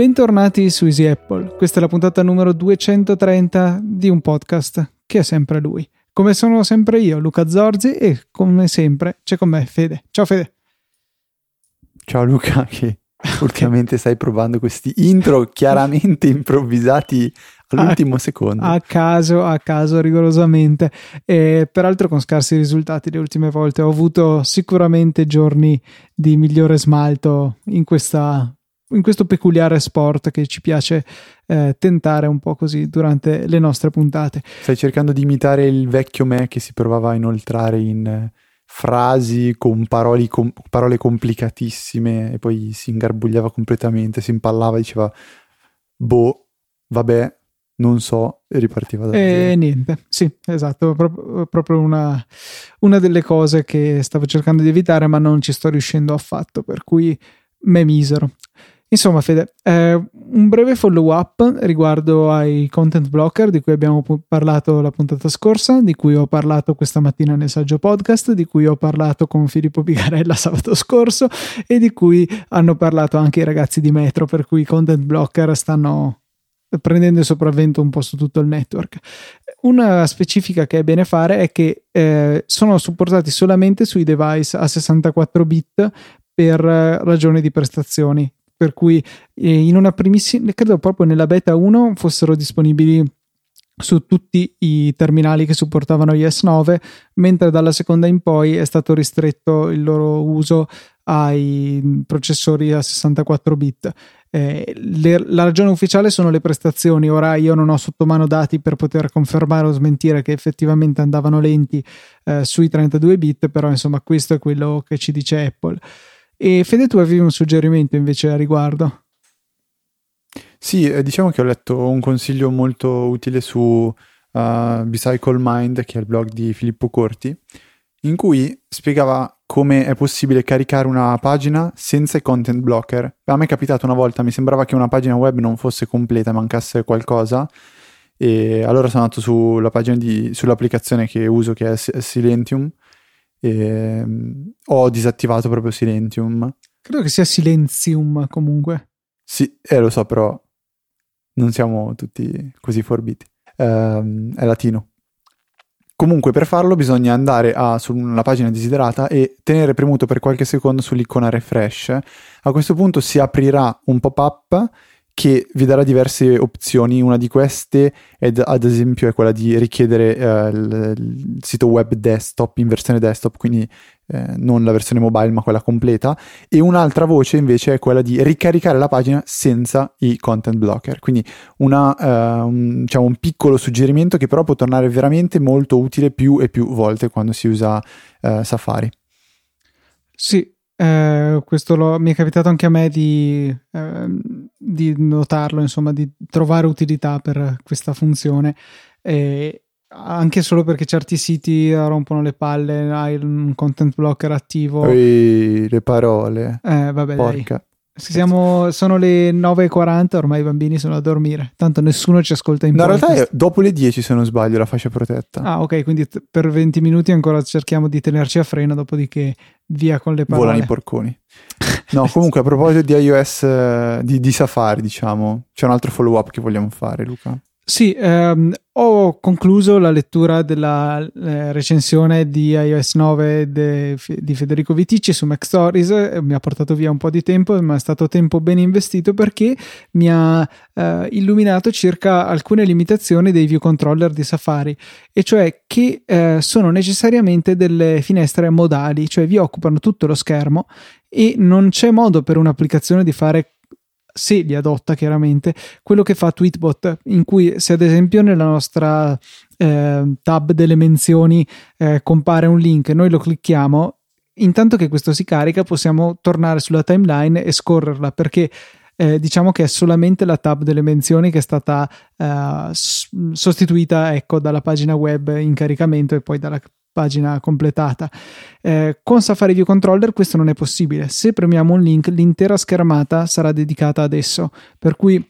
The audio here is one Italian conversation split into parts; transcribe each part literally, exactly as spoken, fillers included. Bentornati su Easy Apple, questa è la puntata numero duecentotrenta di un podcast che è sempre lui. Come sono sempre io, Luca Zorzi, e come sempre c'è con me Fede. Ciao Fede. Ciao Luca, che ultimamente stai provando questi intro chiaramente improvvisati all'ultimo a, secondo. A caso, a caso, rigorosamente. E peraltro con scarsi risultati le ultime volte. Ho avuto sicuramente giorni di migliore smalto in questa... in questo peculiare sport che ci piace eh, tentare un po' così durante le nostre puntate. Stai cercando di imitare il vecchio me che si provava a inoltrare in eh, frasi con parole, com- parole complicatissime e poi si ingarbugliava completamente, si impallava, diceva boh, vabbè, non so, e ripartiva da E eh, niente, sì, esatto, pro- proprio una, una delle cose che stavo cercando di evitare ma non ci sto riuscendo affatto, per cui me misero. Insomma Fede, eh, un breve follow up riguardo ai content blocker di cui abbiamo parlato la puntata scorsa, di cui ho parlato questa mattina nel saggio podcast, di cui ho parlato con Filippo Bigarella sabato scorso e di cui hanno parlato anche i ragazzi di Metro, per cui i content blocker stanno prendendo il sopravvento un po' su tutto il network. Una specifica che è bene fare è che eh, sono supportati solamente sui device a sessantaquattro bit per ragioni di prestazioni. Per cui in una primissima, credo proprio nella beta uno, fossero disponibili su tutti i terminali che supportavano iOS nove, mentre dalla seconda in poi è stato ristretto il loro uso ai processori a sessantaquattro bit. Eh, le, la ragione ufficiale sono le prestazioni. Ora io non ho sotto mano dati per poter confermare o smentire che effettivamente andavano lenti eh, sui trentadue bit, però insomma questo è quello che ci dice Apple. E Fede, tu avevi un suggerimento invece a riguardo? Sì, diciamo che ho letto un consiglio molto utile su uh, Bicycle Mind, che è il blog di Filippo Corti, in cui spiegava come è possibile caricare una pagina senza i content blocker. A me è capitato una volta, mi sembrava che una pagina web non fosse completa, mancasse qualcosa, e allora sono andato sulla pagina di, sull'applicazione che uso, che è Silentium, e ho disattivato proprio Silentium. Credo che sia Silentium comunque. Sì, eh, lo so, però non siamo tutti così forbiti. Ehm, è latino. Comunque per farlo bisogna andare a, sulla pagina desiderata e tenere premuto per qualche secondo sull'icona refresh. A questo punto si aprirà un pop-up che vi darà diverse opzioni. Una di queste è, ad esempio, è quella di richiedere eh, il, il sito web desktop in versione desktop, quindi eh, non la versione mobile ma quella completa, e un'altra voce invece è quella di ricaricare la pagina senza i content blocker. Quindi una, eh, un, diciamo un piccolo suggerimento che però può tornare veramente molto utile più e più volte quando si usa eh, Safari. Sì. Eh, questo lo, mi è capitato anche a me di, eh, di notarlo, insomma, di trovare utilità per questa funzione, eh, anche solo perché certi siti rompono le palle, hai un content blocker attivo. Ehi, le parole. Eh, vabbè, porca. Dai. Siamo, sono le nove e quaranta, ormai i bambini sono a dormire, tanto nessuno ci ascolta in no, podcast. In realtà è dopo le dieci, se non sbaglio, la fascia protetta. Ah ok, quindi t- per venti minuti ancora cerchiamo di tenerci a freno, dopodiché via con le parole. Volano i porconi. No, comunque a proposito di iOS, di, di Safari diciamo, c'è un altro follow up che vogliamo fare, Luca? Sì, ehm, ho concluso la lettura della eh, recensione di iOS nove de, di Federico Viticci su Mac Stories. Eh, mi ha portato via un po' di tempo, ma è stato tempo ben investito perché mi ha eh, illuminato circa alcune limitazioni dei view controller di Safari, e cioè che eh, sono necessariamente delle finestre modali, cioè vi occupano tutto lo schermo e non c'è modo per un'applicazione di fare, se li adotta chiaramente, quello che fa Tweetbot, in cui se ad esempio nella nostra eh, tab delle menzioni eh, compare un link, noi lo clicchiamo, intanto che questo si carica possiamo tornare sulla timeline e scorrerla, perché eh, diciamo che è solamente la tab delle menzioni che è stata eh, sostituita, ecco, dalla pagina web in caricamento e poi dalla pagina completata. Eh, con Safari View Controller questo non è possibile. Se premiamo un link, l'intera schermata sarà dedicata ad esso, per cui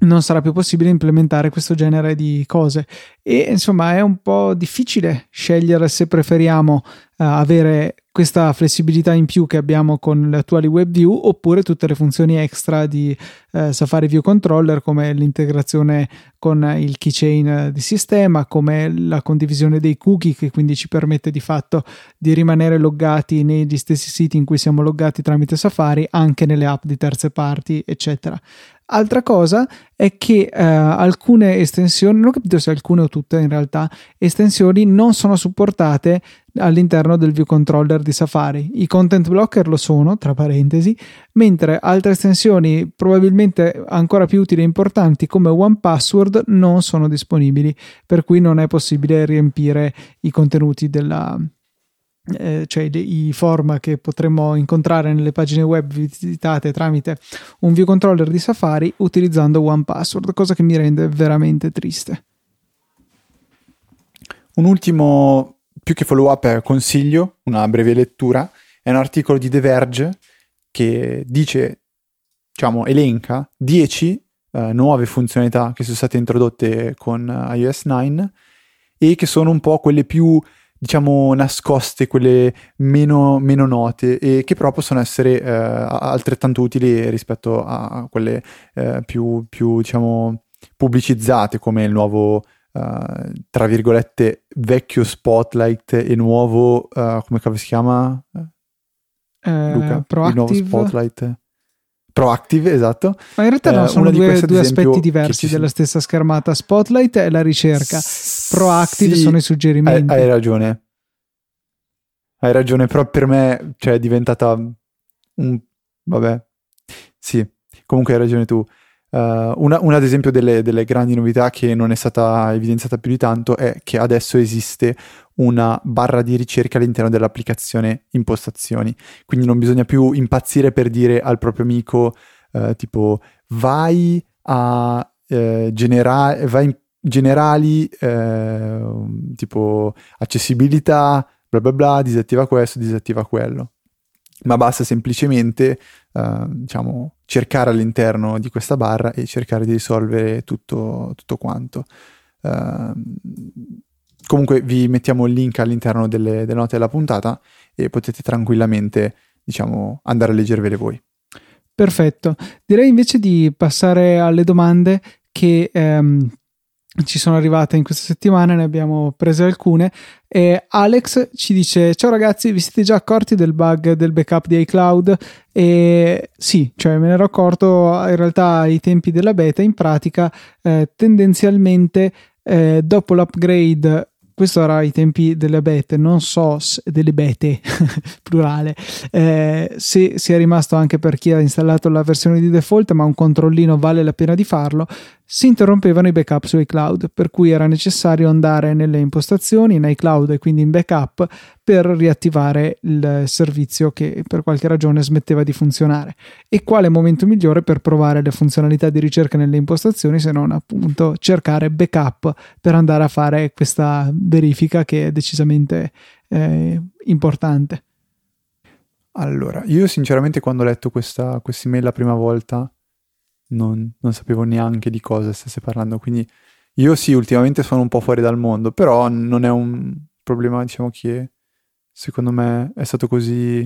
non sarà più possibile implementare questo genere di cose, e insomma è un po' difficile scegliere se preferiamo eh, avere questa flessibilità in più che abbiamo con le attuali WebView, oppure tutte le funzioni extra di eh, Safari View Controller, come l'integrazione con il keychain di sistema, come la condivisione dei cookie, che quindi ci permette di fatto di rimanere loggati negli stessi siti in cui siamo loggati tramite Safari, anche nelle app di terze parti, eccetera. Altra cosa è che eh, alcune estensioni, non ho capito se alcune o tutte in realtà, estensioni non sono supportate all'interno del view controller di Safari. I content blocker lo sono, tra parentesi, mentre altre estensioni probabilmente ancora più utili e importanti come OnePassword non sono disponibili, per cui non è possibile riempire i contenuti della... Eh, cioè i form che potremmo incontrare nelle pagine web visitate tramite un view controller di Safari utilizzando OnePassword, cosa che mi rende veramente triste. Un ultimo, più che follow up, consiglio, una breve lettura, è un articolo di The Verge che dice, diciamo, elenca dieci eh, nuove funzionalità che sono state introdotte con i O S nove e che sono un po' quelle più, diciamo, nascoste, quelle meno, meno note, e che però possono essere eh, altrettanto utili rispetto a quelle eh, più, più, diciamo, pubblicizzate, come il nuovo, eh, tra virgolette, vecchio Spotlight e nuovo, eh, come si chiama? Eh, Luca? Proactive. Il nuovo Spotlight. Proactive, esatto. Ma in realtà eh, no, sono due, queste, due esempio, aspetti diversi della stessa schermata. Spotlight è la ricerca, Proactive sì, sono i suggerimenti. Hai, hai ragione, hai ragione, però per me, cioè, è diventata un... vabbè, sì, comunque hai ragione tu. Uh, una, una ad esempio delle, delle grandi novità che non è stata evidenziata più di tanto è che adesso esiste una barra di ricerca all'interno dell'applicazione impostazioni, quindi non bisogna più impazzire per dire al proprio amico eh, tipo vai a eh, generali, vai in generali eh, tipo accessibilità bla bla bla, disattiva questo, disattiva quello, ma basta semplicemente eh, diciamo cercare all'interno di questa barra e cercare di risolvere tutto, tutto quanto. eh, Comunque vi mettiamo il link all'interno delle, delle note della puntata e potete tranquillamente, diciamo, andare a leggervele voi. Perfetto. Direi invece di passare alle domande che ehm, ci sono arrivate in questa settimana, ne abbiamo prese alcune. E Alex ci dice: ciao ragazzi, vi siete già accorti del bug del backup di iCloud? E sì, cioè me ne ero accorto in realtà ai tempi della beta. In pratica eh, tendenzialmente eh, dopo l'upgrade, questo era ai tempi delle bete, non so se, delle bete plurale, eh, se sia rimasto anche per chi ha installato la versione di default, ma un controllino vale la pena di farlo. Si interrompevano i backup su iCloud, per cui era necessario andare nelle impostazioni in iCloud e quindi in backup per riattivare il servizio che per qualche ragione smetteva di funzionare. E quale momento migliore per provare le funzionalità di ricerca nelle impostazioni se non appunto cercare backup per andare a fare questa verifica che è decisamente eh, importante. Allora, io sinceramente quando ho letto questa email la prima volta Non, non sapevo neanche di cosa stesse parlando, quindi io sì, ultimamente sono un po' fuori dal mondo, però non è un problema, diciamo, che secondo me è stato così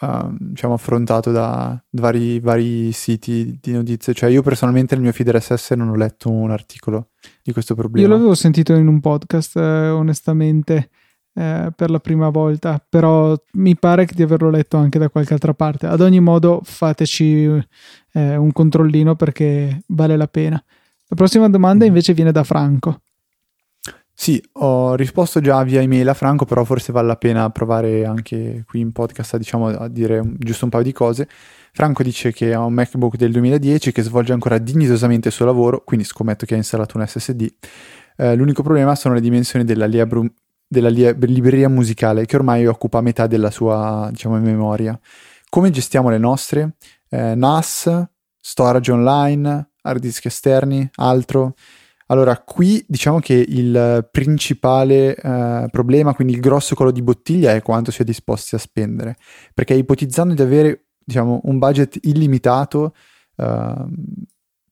uh, diciamo affrontato da vari, vari siti di notizie. Cioè io personalmente nel mio feed R S S non ho letto un articolo di questo problema. Io l'avevo sentito in un podcast eh, onestamente eh, per la prima volta, però mi pare di averlo letto anche da qualche altra parte. Ad ogni modo fateci un controllino perché vale la pena. La prossima domanda invece viene da Franco. Sì, ho risposto già via email a Franco, però forse vale la pena provare anche qui in podcast, diciamo, a dire giusto un paio di cose. Franco dice che ha un MacBook del duemiladieci che svolge ancora dignitosamente il suo lavoro, quindi scommetto che ha installato un S S D. Eh, l'unico problema sono le dimensioni della, liabru- della li- libreria musicale, che ormai occupa metà della sua, diciamo, memoria. Come gestiamo le nostre? Eh, N A S, storage online, hard disk esterni, altro. Allora qui diciamo che il principale eh, problema, quindi il grosso collo di bottiglia, è quanto si è disposti a spendere, perché ipotizzando di avere, diciamo, un budget illimitato eh,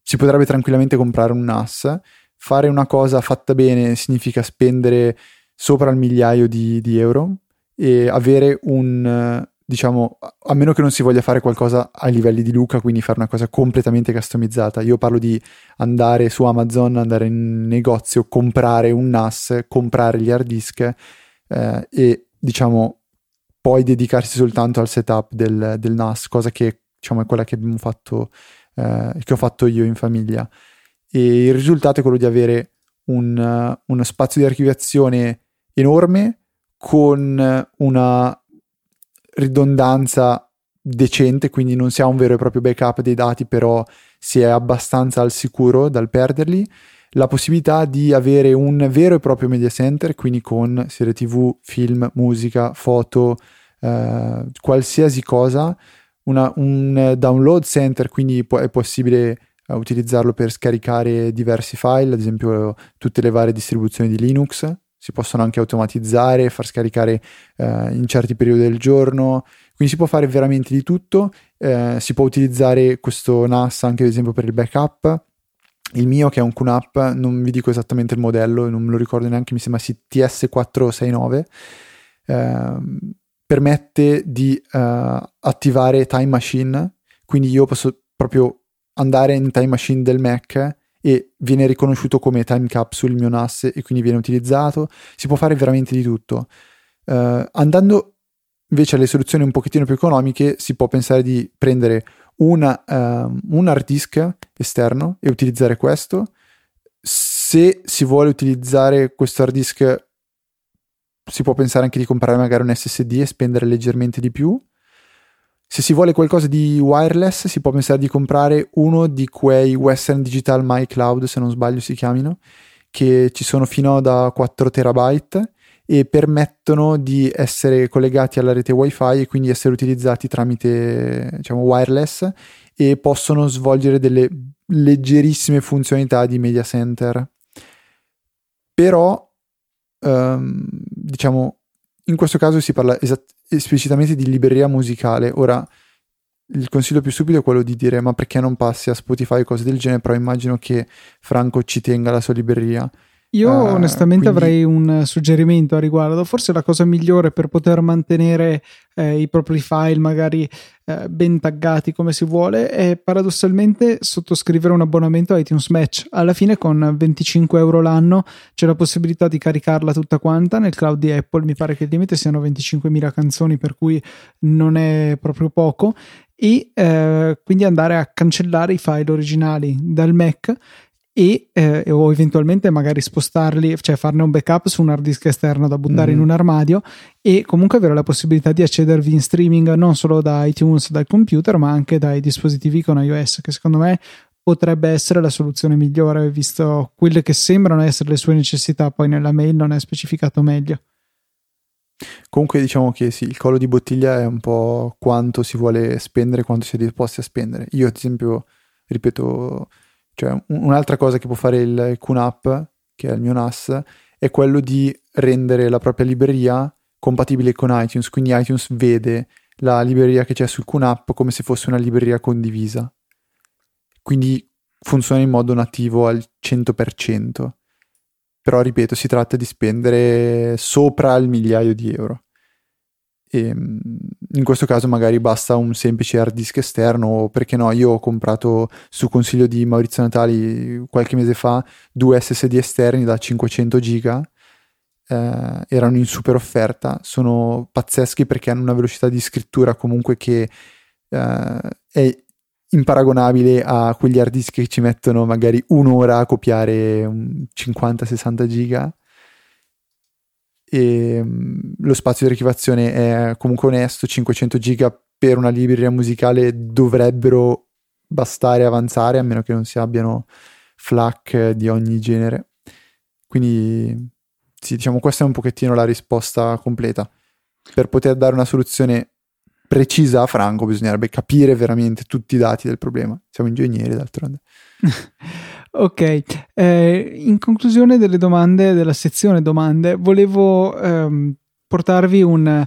si potrebbe tranquillamente comprare un N A S. Fare una cosa fatta bene significa spendere sopra il migliaio di, di euro e avere un, diciamo, a meno che non si voglia fare qualcosa ai livelli di Luca, quindi fare una cosa completamente customizzata. Io parlo di andare su Amazon, andare in negozio, comprare un N A S, comprare gli hard disk eh, e diciamo poi dedicarsi soltanto al setup del, del N A S, cosa che diciamo è quella che abbiamo fatto, eh, che ho fatto io in famiglia. E il risultato è quello di avere un, uno spazio di archiviazione enorme con una ridondanza decente, quindi non si ha un vero e proprio backup dei dati, però si è abbastanza al sicuro dal perderli. La possibilità di avere un vero e proprio media center, quindi con serie tv, film, musica, foto, eh, qualsiasi cosa, una, un download center, quindi po- è possibile utilizzarlo per scaricare diversi file, ad esempio tutte le varie distribuzioni di Linux. Si possono anche automatizzare, far scaricare eh, in certi periodi del giorno, quindi si può fare veramente di tutto. Eh, si può utilizzare questo N A S anche ad esempio per il backup. Il mio, che è un QNAP, non vi dico esattamente il modello, non me lo ricordo neanche, mi sembra T S quattro sei nove, eh, permette di eh, attivare Time Machine, quindi io posso proprio andare in Time Machine del Mac e viene riconosciuto come time capsule il mio N A S e quindi viene utilizzato. Si può fare veramente di tutto. Uh, andando invece alle soluzioni un pochettino più economiche, si può pensare di prendere una, uh, un hard disk esterno e utilizzare questo. Se si vuole utilizzare questo hard disk, si può pensare anche di comprare magari un S S D e spendere leggermente di più. Se si vuole qualcosa di wireless, si può pensare di comprare uno di quei Western Digital My Cloud, se non sbaglio si chiamino, che ci sono fino da quattro terabyte e permettono di essere collegati alla rete wifi e quindi essere utilizzati tramite, diciamo, wireless, e possono svolgere delle leggerissime funzionalità di media center. Però ehm, diciamo in questo caso si parla esattamente esplicitamente di libreria musicale. Ora, il consiglio più stupido è quello di dire ma perché non passi a Spotify o cose del genere, però immagino che Franco ci tenga la sua libreria. Io eh, onestamente quindi... avrei un suggerimento a riguardo. Forse la cosa migliore per poter mantenere eh, i propri file magari eh, ben taggati come si vuole è paradossalmente sottoscrivere un abbonamento a iTunes Match. Alla fine con venticinque euro l'anno c'è la possibilità di caricarla tutta quanta nel cloud di Apple. Mi pare che il limite siano venticinquemila canzoni, per cui non è proprio poco, e eh, quindi andare a cancellare i file originali dal Mac e eh, o eventualmente magari spostarli, cioè farne un backup su un hard disk esterno da buttare mm. in un armadio, e comunque avere la possibilità di accedervi in streaming non solo da iTunes, dal computer, ma anche dai dispositivi con iOS, che secondo me potrebbe essere la soluzione migliore, visto quelle che sembrano essere le sue necessità. Poi nella mail non è specificato meglio. Comunque diciamo che sì, il collo di bottiglia è un po' quanto si vuole spendere, quanto si è disposti a spendere. Io ad esempio, ripeto, cioè un'altra cosa che può fare il QNAP, che è il mio N A S, è quello di rendere la propria libreria compatibile con iTunes, quindi iTunes vede la libreria che c'è sul QNAP come se fosse una libreria condivisa, quindi funziona in modo nativo al cento per cento. Però ripeto, si tratta di spendere sopra il migliaio di euro, e in questo caso magari basta un semplice hard disk esterno, o perché no, io ho comprato su consiglio di Maurizio Natali qualche mese fa due S S D esterni da cinquecento giga, eh, erano in super offerta, sono pazzeschi perché hanno una velocità di scrittura comunque che eh, è imparagonabile a quegli hard disk che ci mettono magari un'ora a copiare cinquanta sessanta giga. E lo spazio di archiviazione è comunque onesto, cinquecento giga per una libreria musicale dovrebbero bastare, avanzare, a meno che non si abbiano FLAC di ogni genere. Quindi sì, diciamo, questa è un pochettino la risposta completa. Per poter dare una soluzione precisa a Franco bisognerebbe capire veramente tutti i dati del problema. Siamo ingegneri d'altronde. Ok, eh, in conclusione delle domande, della sezione domande, volevo ehm, portarvi un,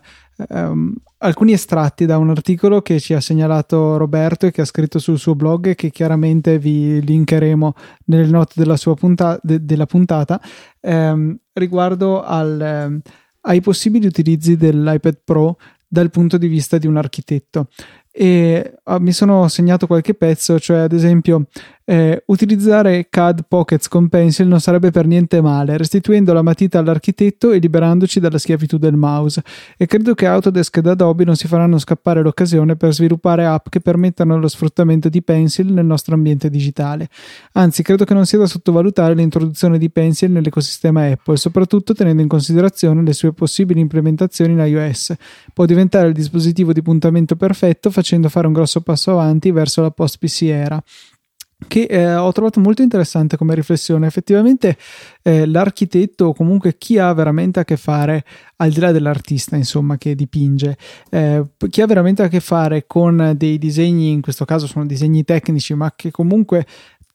ehm, alcuni estratti da un articolo che ci ha segnalato Roberto e che ha scritto sul suo blog, che chiaramente vi linkeremo nelle note della sua punta- de- della puntata, ehm, riguardo al... Ehm, ai possibili utilizzi dell'iPad Pro dal punto di vista di un architetto, e ah, mi sono segnato qualche pezzo, cioè ad esempio eh, utilizzare C A D Pockets con Pencil non sarebbe per niente male, restituendo la matita all'architetto e liberandoci dalla schiavitù del mouse, e credo che Autodesk ed Adobe non si faranno scappare l'occasione per sviluppare app che permettano lo sfruttamento di Pencil nel nostro ambiente digitale. Anzi, credo che non sia da sottovalutare l'introduzione di Pencil nell'ecosistema Apple, soprattutto tenendo in considerazione le sue possibili implementazioni in iOS. Può diventare il dispositivo di puntamento perfetto, facendo fare un grosso passo avanti verso la post-P C era, che eh, ho trovato molto interessante come riflessione. Effettivamente eh, l'architetto, o comunque chi ha veramente a che fare, al di là dell'artista insomma che dipinge, eh, chi ha veramente a che fare con dei disegni, in questo caso sono disegni tecnici, ma che comunque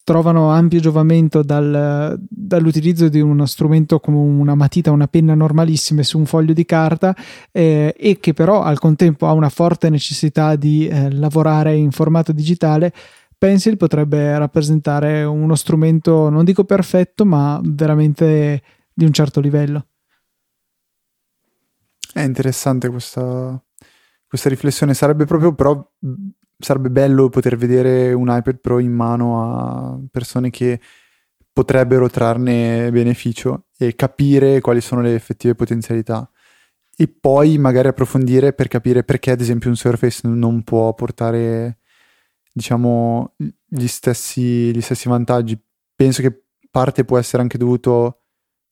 trovano ampio giovamento dal, dall'utilizzo di uno strumento come una matita, una penna normalissime su un foglio di carta, eh, e che però al contempo ha una forte necessità di eh, lavorare in formato digitale. Pencil potrebbe rappresentare uno strumento, non dico perfetto, ma veramente di un certo livello. È interessante questa, questa riflessione, sarebbe proprio però... sarebbe bello poter vedere un iPad Pro in mano a persone che potrebbero trarne beneficio e capire quali sono le effettive potenzialità, e poi magari approfondire per capire perché ad esempio un Surface non può portare, diciamo, gli stessi, gli stessi vantaggi. Penso che parte può essere anche dovuto,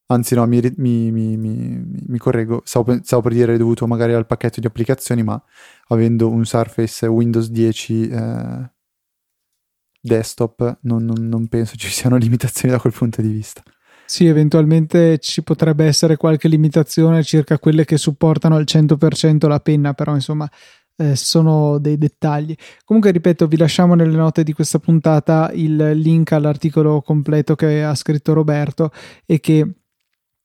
anzi no, mi, mi, mi, mi, mi correggo, stavo, stavo per dire dovuto magari al pacchetto di applicazioni, ma avendo un Surface Windows dieci eh, desktop non, non, non penso ci siano limitazioni da quel punto di vista. Sì, eventualmente ci potrebbe essere qualche limitazione circa quelle che supportano al cento per cento la penna, però insomma eh, sono dei dettagli. Comunque ripeto, vi lasciamo nelle note di questa puntata il link all'articolo completo che ha scritto Roberto e che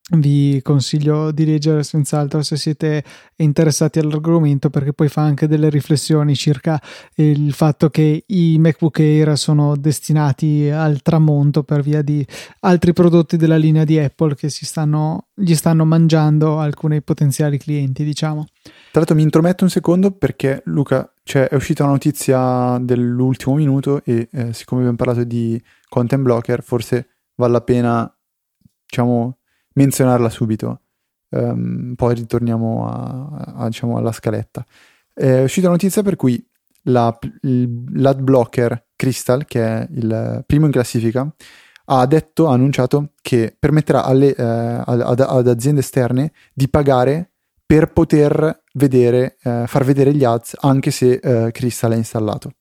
vi consiglio di leggere senz'altro se siete interessati all'argomento, perché poi fa anche delle riflessioni circa il fatto che i MacBook Air sono destinati al tramonto per via di altri prodotti della linea di Apple che si stanno, gli stanno mangiando alcuni potenziali clienti, diciamo. Tra l'altro mi intrometto un secondo perché, Luca, cioè, è uscita una notizia dell'ultimo minuto e eh, siccome abbiamo parlato di content blocker forse vale la pena, diciamo, menzionarla subito, um, poi ritorniamo a, a, a, diciamo, alla scaletta. È uscita una notizia per cui la, l'adblocker Crystal, che è il primo in classifica, ha detto, ha annunciato che permetterà alle, eh, ad, ad aziende esterne di pagare per poter vedere, eh, far vedere gli ads anche se eh, Crystal è installato.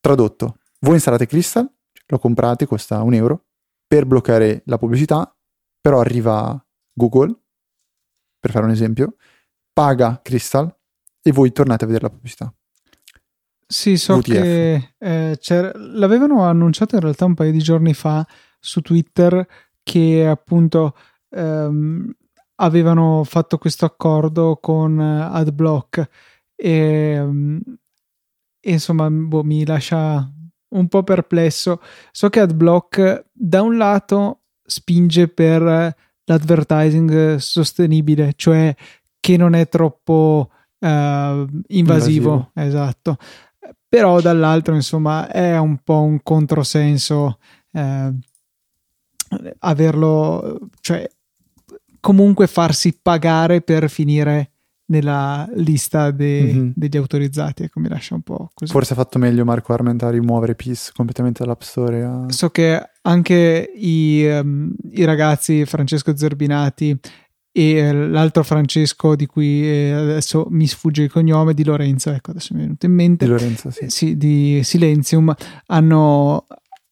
Tradotto, voi installate Crystal, lo comprate, costa un euro, per bloccare la pubblicità. Però arriva Google, per fare un esempio, paga Crystal e voi tornate a vedere la pubblicità. Sì, so W T F. Che eh, l'avevano annunciato in realtà un paio di giorni fa su Twitter, che appunto ehm, avevano fatto questo accordo con Adblock e, e insomma boh, mi lascia un po' perplesso. So che Adblock da un lato spinge per l'advertising sostenibile, cioè che non è troppo uh, invasivo, invasivo, esatto, però dall'altro insomma è un po' un controsenso eh, averlo, cioè comunque farsi pagare per finire nella lista de, mm-hmm. degli autorizzati, ecco, mi lascia un po' così. Forse ha fatto meglio Marco Arment a rimuovere P I S completamente dall'App Store. A... So che anche i, um, i ragazzi Francesco Zerbinati e l'altro Francesco di cui eh, adesso mi sfugge il cognome, di Lorenzo, ecco adesso mi è venuto in mente, di Lorenzo, sì. Eh, sì, di Silentium, hanno,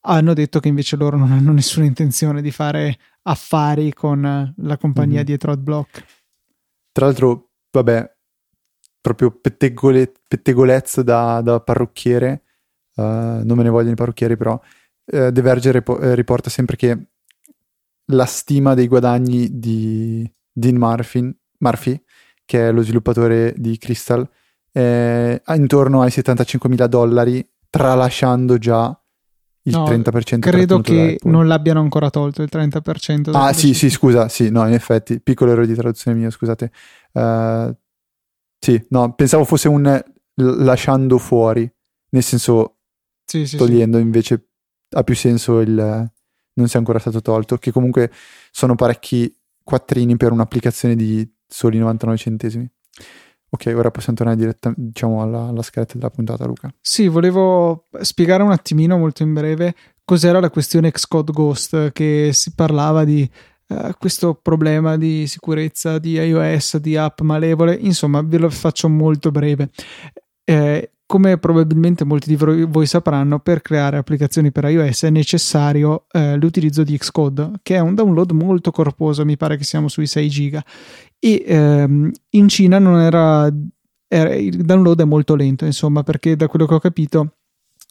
hanno detto che invece loro non hanno nessuna intenzione di fare affari con la compagnia mm-hmm. dietro Adblock. Tra l'altro, vabbè, proprio pettegole, pettegolezzo da, da parrucchiere, uh, non me ne vogliono i parrucchieri, però uh, The Verge rip- riporta sempre che la stima dei guadagni di Dean Murphy, Murphy che è lo sviluppatore di Crystal, è intorno ai settantacinquemila dollari, tralasciando già il no, trenta per cento credo che non l'abbiano ancora tolto il trenta per cento. Ah sì, sì, scusa, sì, no, in effetti, piccolo errore di traduzione mio, scusate. Uh, sì, no, pensavo fosse un lasciando fuori, nel senso sì, sì, togliendo, sì. Invece ha più senso il non sia ancora stato tolto, che comunque sono parecchi quattrini per un'applicazione di soli novantanove centesimi. Ok, ora possiamo tornare direttamente, diciamo, alla, alla scaletta della puntata, Luca. Sì, volevo spiegare un attimino, molto in breve, cos'era la questione Xcode Ghost, che si parlava di uh, questo problema di sicurezza di iOS, di app malevole. Insomma, ve lo faccio molto breve. Eh, come probabilmente molti di voi sapranno, per creare applicazioni per iOS è necessario eh, l'utilizzo di Xcode, che è un download molto corposo, mi pare che siamo sui sei giga. E ehm, in Cina non era, era il download è molto lento, insomma, perché da quello che ho capito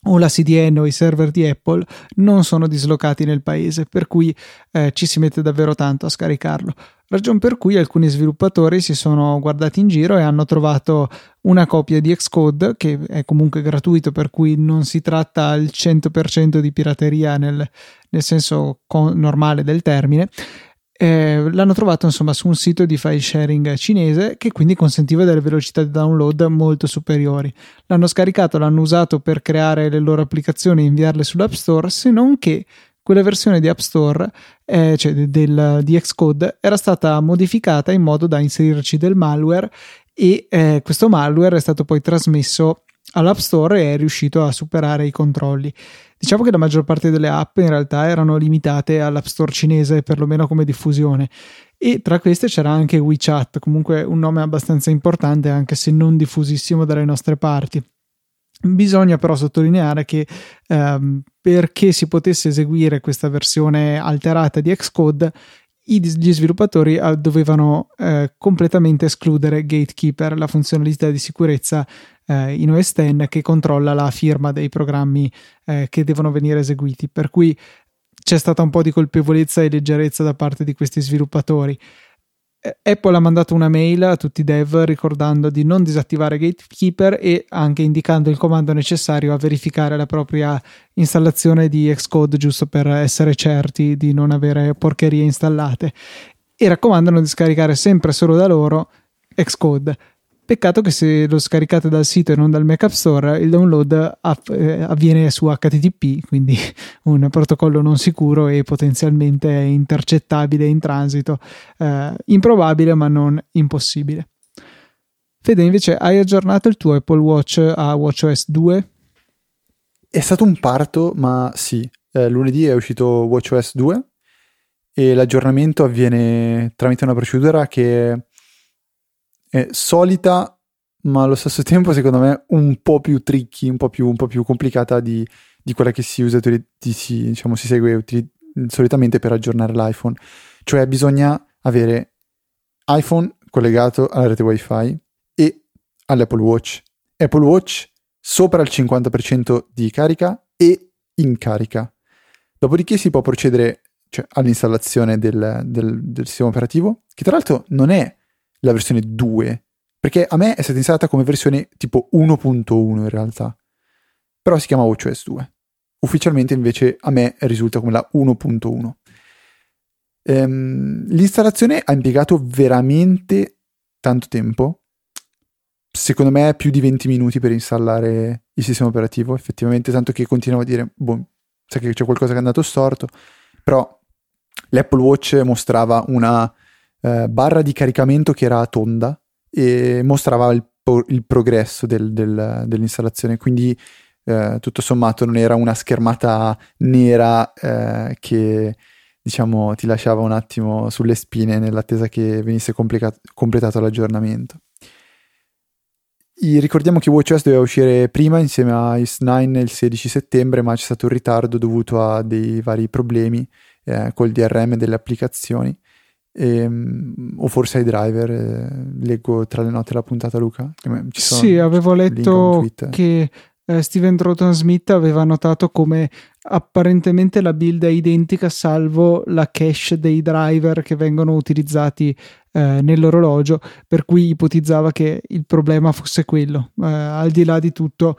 o la C D N o i server di Apple non sono dislocati nel paese, per cui eh, ci si mette davvero tanto a scaricarlo. Ragion per cui alcuni sviluppatori si sono guardati in giro e hanno trovato una copia di Xcode, che è comunque gratuito, per cui non si tratta al cento per cento di pirateria nel, nel senso con, normale del termine. Eh, l'hanno trovato insomma su un sito di file sharing cinese, che quindi consentiva delle velocità di download molto superiori. L'hanno scaricato, l'hanno usato per creare le loro applicazioni e inviarle sull'App Store, se non che quella versione di App Store, eh, cioè del, di Xcode, era stata modificata in modo da inserirci del malware, e eh, questo malware è stato poi trasmesso all'App Store e è riuscito a superare i controlli. Diciamo che la maggior parte delle app in realtà erano limitate all'App Store cinese, perlomeno come diffusione, e tra queste c'era anche WeChat, comunque un nome abbastanza importante anche se non diffusissimo dalle nostre parti. Bisogna però sottolineare che ehm, perché si potesse eseguire questa versione alterata di Xcode, gli sviluppatori dovevano eh, completamente escludere Gatekeeper, la funzionalità di sicurezza eh, in O S X che controlla la firma dei programmi eh, che devono venire eseguiti, per cui c'è stata un po' di colpevolezza e leggerezza da parte di questi sviluppatori. Apple ha mandato una mail a tutti i dev ricordando di non disattivare Gatekeeper e anche indicando il comando necessario a verificare la propria installazione di Xcode, giusto per essere certi di non avere porcherie installate, e raccomandano di scaricare sempre solo da loro Xcode. Peccato che se lo scaricate dal sito e non dal Mac App Store, il download app, eh, avviene su H T T P, quindi un protocollo non sicuro e potenzialmente intercettabile in transito. Eh, improbabile ma non impossibile. Fede, invece, hai aggiornato il tuo Apple Watch a WatchOS due? È stato un parto, ma sì. Eh, lunedì è uscito WatchOS due e l'aggiornamento avviene tramite una procedura che è solita, ma allo stesso tempo secondo me un po' più tricky, un po' più, un po' più complicata di, di quella che si usa, si, diciamo, si segue utili, solitamente per aggiornare l'iPhone. Cioè bisogna avere iPhone collegato alla rete Wi-Fi e all'Apple Watch. Apple Watch sopra il cinquanta per cento di carica e in carica. Dopodiché si può procedere, cioè, all'installazione del, del, del sistema operativo, che tra l'altro non è la versione due, perché a me è stata installata come versione tipo uno punto uno in realtà, però si chiama WatchOS due ufficialmente, invece a me risulta come la uno punto uno. Ehm, l'installazione ha impiegato veramente tanto tempo, secondo me più di venti minuti per installare il sistema operativo effettivamente, tanto che continuavo a dire boh, sai che c'è qualcosa che è andato storto. Però l'Apple Watch mostrava una Uh, barra di caricamento che era tonda e mostrava il, po- il progresso del, del, dell'installazione, quindi uh, tutto sommato non era una schermata nera uh, che, diciamo, ti lasciava un attimo sulle spine nell'attesa che venisse complica- completato l'aggiornamento. I, ricordiamo che WatchOS doveva uscire prima insieme a I O S nove il sedici settembre, ma c'è stato un ritardo dovuto a dei vari problemi eh, col D R M delle applicazioni. Ehm, o forse ai driver. Eh, leggo tra le note la puntata, Luca. Ci sono, sì, avevo letto che eh, Steven Troughton-Smith aveva notato come apparentemente la build è identica, salvo la cache dei driver che vengono utilizzati eh, nell'orologio, per cui ipotizzava che il problema fosse quello. Eh, al di là di tutto,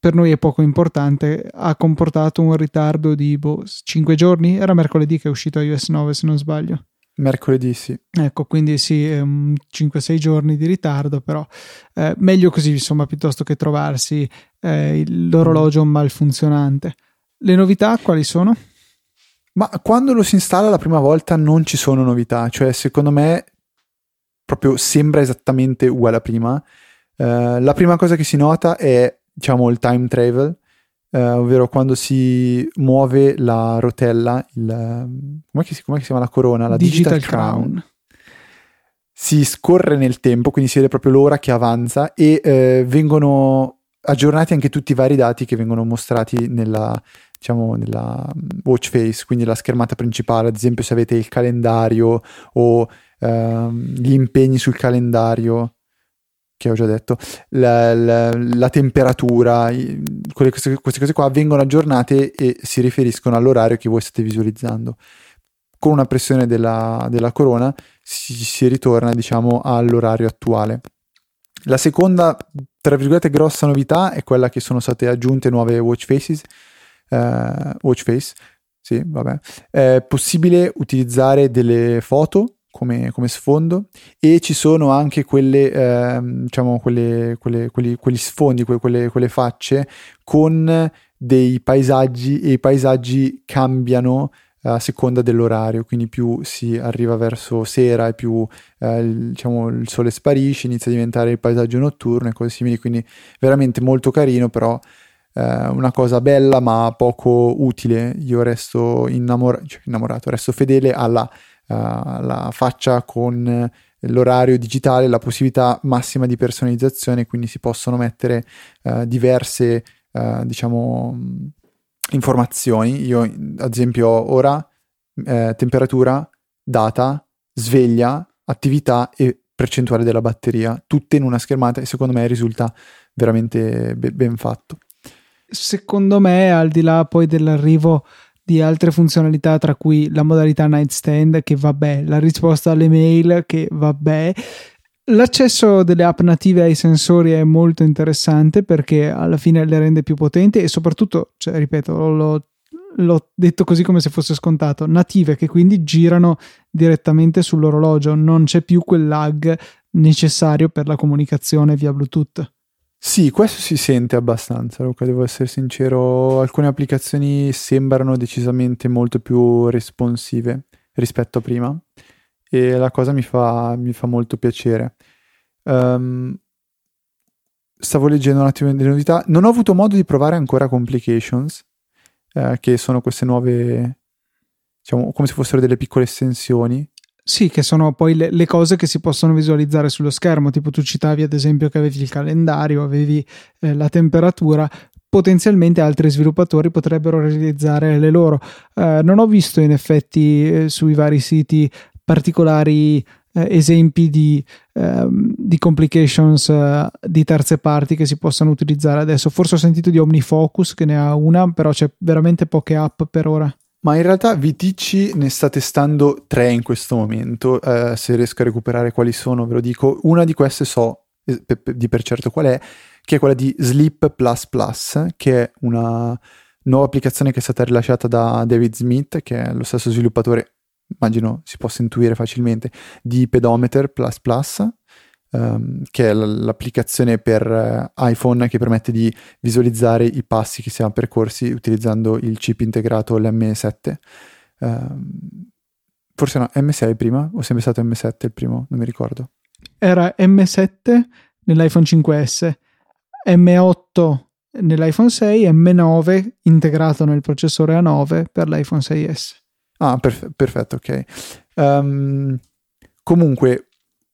per noi è poco importante, ha comportato un ritardo di boh, cinque giorni. Era mercoledì che è uscito i o s nove, se non sbaglio. Mercoledì, sì. Ecco, quindi sì, cinque sei giorni di ritardo, però eh, meglio così, insomma, piuttosto che trovarsi eh, l'orologio malfunzionante. Le novità quali sono? Ma quando lo si installa la prima volta non ci sono novità, cioè secondo me proprio sembra esattamente uguale alla prima. Uh, la prima cosa che si nota è, diciamo, il time travel, uh, ovvero quando si muove la rotella, il, com'è che si, com'è che si chiama la corona? La Digital, Digital Crown. Crown. Si scorre nel tempo, quindi si vede proprio l'ora che avanza e uh, vengono aggiornati anche tutti i vari dati che vengono mostrati nella... diciamo nella watch face, quindi la schermata principale, ad esempio se avete il calendario o ehm, gli impegni sul calendario, che ho già detto, la, la, la temperatura, quelle, queste, queste cose qua vengono aggiornate e si riferiscono all'orario che voi state visualizzando. Con una pressione della, della corona si, si ritorna, diciamo, all'orario attuale. La seconda, tra virgolette, grossa novità è quella che sono state aggiunte nuove watch faces. Uh, watch face, sì, vabbè. È possibile utilizzare delle foto come, come sfondo e ci sono anche quelle, eh, diciamo, quelle, quelle, quelli, quegli sfondi, quelle, quelle facce con dei paesaggi, e i paesaggi cambiano a seconda dell'orario, quindi più si arriva verso sera e più eh, diciamo il sole sparisce, inizia a diventare il paesaggio notturno e cose simili, quindi veramente molto carino, però una cosa bella ma poco utile. Io resto innamor- cioè innamorato, resto fedele alla, uh, alla faccia con l'orario digitale, la possibilità massima di personalizzazione, quindi si possono mettere uh, diverse uh, diciamo informazioni. Io ad esempio ho ora, eh, temperatura, data, sveglia, attività e percentuale della batteria, tutte in una schermata, e secondo me risulta veramente be- ben fatto. Secondo me, al di là poi dell'arrivo di altre funzionalità, tra cui la modalità nightstand, che vabbè, la risposta alle mail, che vabbè, l'accesso delle app native ai sensori è molto interessante perché alla fine le rende più potenti e soprattutto, cioè, ripeto, l'ho, l'ho detto così come se fosse scontato, native, che quindi girano direttamente sull'orologio, non c'è più quel lag necessario per la comunicazione via Bluetooth. Sì, questo si sente abbastanza, Luca, devo essere sincero. Alcune applicazioni sembrano decisamente molto più responsive rispetto a prima e la cosa mi fa, mi fa molto piacere. Um, stavo leggendo un attimo delle novità. Non ho avuto modo di provare ancora Complications, eh, che sono queste nuove, diciamo, come se fossero delle piccole estensioni. Sì, che sono poi le, le cose che si possono visualizzare sullo schermo, tipo tu citavi ad esempio che avevi il calendario, avevi eh, la temperatura, potenzialmente altri sviluppatori potrebbero realizzare le loro. Eh, non ho visto in effetti eh, sui vari siti particolari eh, esempi di, eh, di complications eh, di terze parti che si possano utilizzare adesso. Forse ho sentito di OmniFocus che ne ha una, però c'è veramente poche app per ora. Ma in realtà Viticci ne sta testando tre in questo momento, eh, se riesco a recuperare quali sono ve lo dico. Una di queste so eh, pe, pe, di per certo qual è, che è quella di Sleep plus plus, che è una nuova applicazione che è stata rilasciata da David Smith, che è lo stesso sviluppatore, immagino si possa intuire facilmente, di Pedometer plus plus, ehm, che è l- l'applicazione per iPhone che permette di visualizzare i passi che si hanno percorsi utilizzando il chip integrato, l'emme sette. Ehm, forse no, emme sei prima? O sempre stato emme sette il primo? Non mi ricordo. Era emme sette nell'iPhone cinque esse, emme otto nell'iPhone sei, emme nove integrato nel processore A nove per l'iPhone sei esse. Ah, perf- perfetto, ok. Ehm, comunque...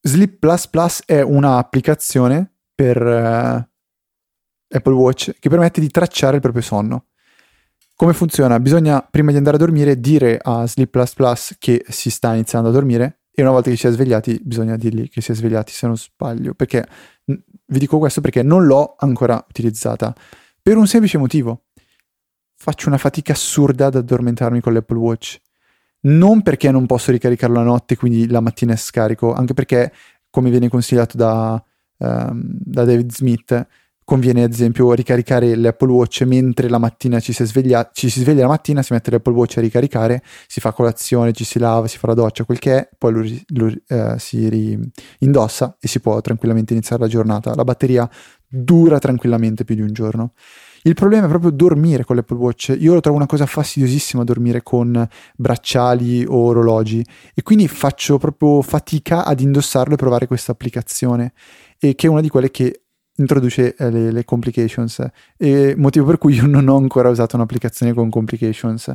Sleep plus plus è un'applicazione per uh, Apple Watch che permette di tracciare il proprio sonno. Come funziona? Bisogna, prima di andare a dormire, dire a Sleep plus plus che si sta iniziando a dormire, e una volta che si è svegliati bisogna dirgli che si è svegliati, se non sbaglio. Perché vi dico questo? Perché non l'ho ancora utilizzata per un semplice motivo: faccio una fatica assurda ad addormentarmi con l'Apple Watch. Non perché non posso ricaricarlo la notte, quindi la mattina è scarico, anche perché, come viene consigliato da, um, da David Smith, Conviene ad esempio ricaricare l'Apple Watch mentre la mattina ci si sveglia, ci si sveglia la mattina, si mette l'Apple Watch a ricaricare, si fa colazione, ci si lava, si fa la doccia, quel che è, poi lo, lo, eh, si indossa e si può tranquillamente iniziare la giornata. La batteria dura tranquillamente più di un giorno. Il problema è proprio dormire con l'Apple Watch. Io lo trovo una cosa fastidiosissima dormire con bracciali o orologi, e quindi faccio proprio fatica ad indossarlo e provare questa applicazione, e che è una di quelle che introduce le, le complications, e motivo per cui io non ho ancora usato un'applicazione con complications.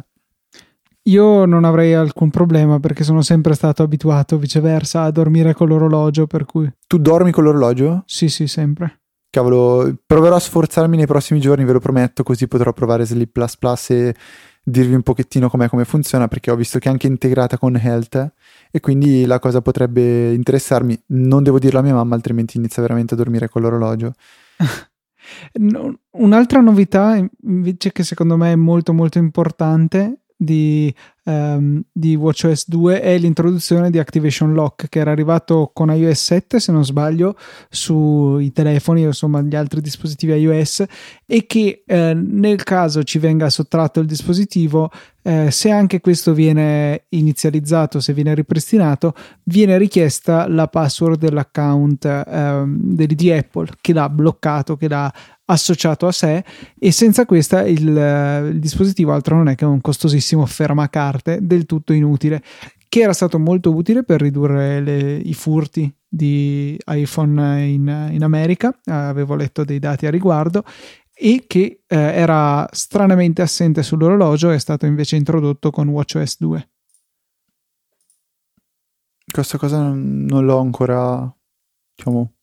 Io non avrei alcun problema perché sono sempre stato abituato viceversa a dormire con l'orologio, per cui... Tu dormi con l'orologio? Sì, sì, sempre. Cavolo, proverò a sforzarmi nei prossimi giorni, ve lo prometto, così potrò provare Sleep plus plus e dirvi un pochettino com'è, come funziona, perché ho visto che è anche integrata con Health e quindi la cosa potrebbe interessarmi. Non devo dirlo a mia mamma, altrimenti inizia veramente a dormire con l'orologio. No, un'altra novità invece che secondo me è molto molto importante di, um, di WatchOS due è l'introduzione di Activation Lock, che era arrivato con iOS sette se non sbaglio sui telefoni o insomma gli altri dispositivi iOS, e che eh, nel caso ci venga sottratto il dispositivo, eh, se anche questo viene inizializzato, se viene ripristinato, viene richiesta la password dell'account eh, di Apple che l'ha bloccato, che l'ha associato a sé, e senza questa il, il dispositivo altro non è che un costosissimo fermacarte del tutto inutile, che era stato molto utile per ridurre le, i furti di iPhone in, in America, avevo letto dei dati a riguardo, e che eh, era stranamente assente sull'orologio, è stato invece introdotto con WatchOS due. Questa cosa non, non l'ho ancora, diciamo...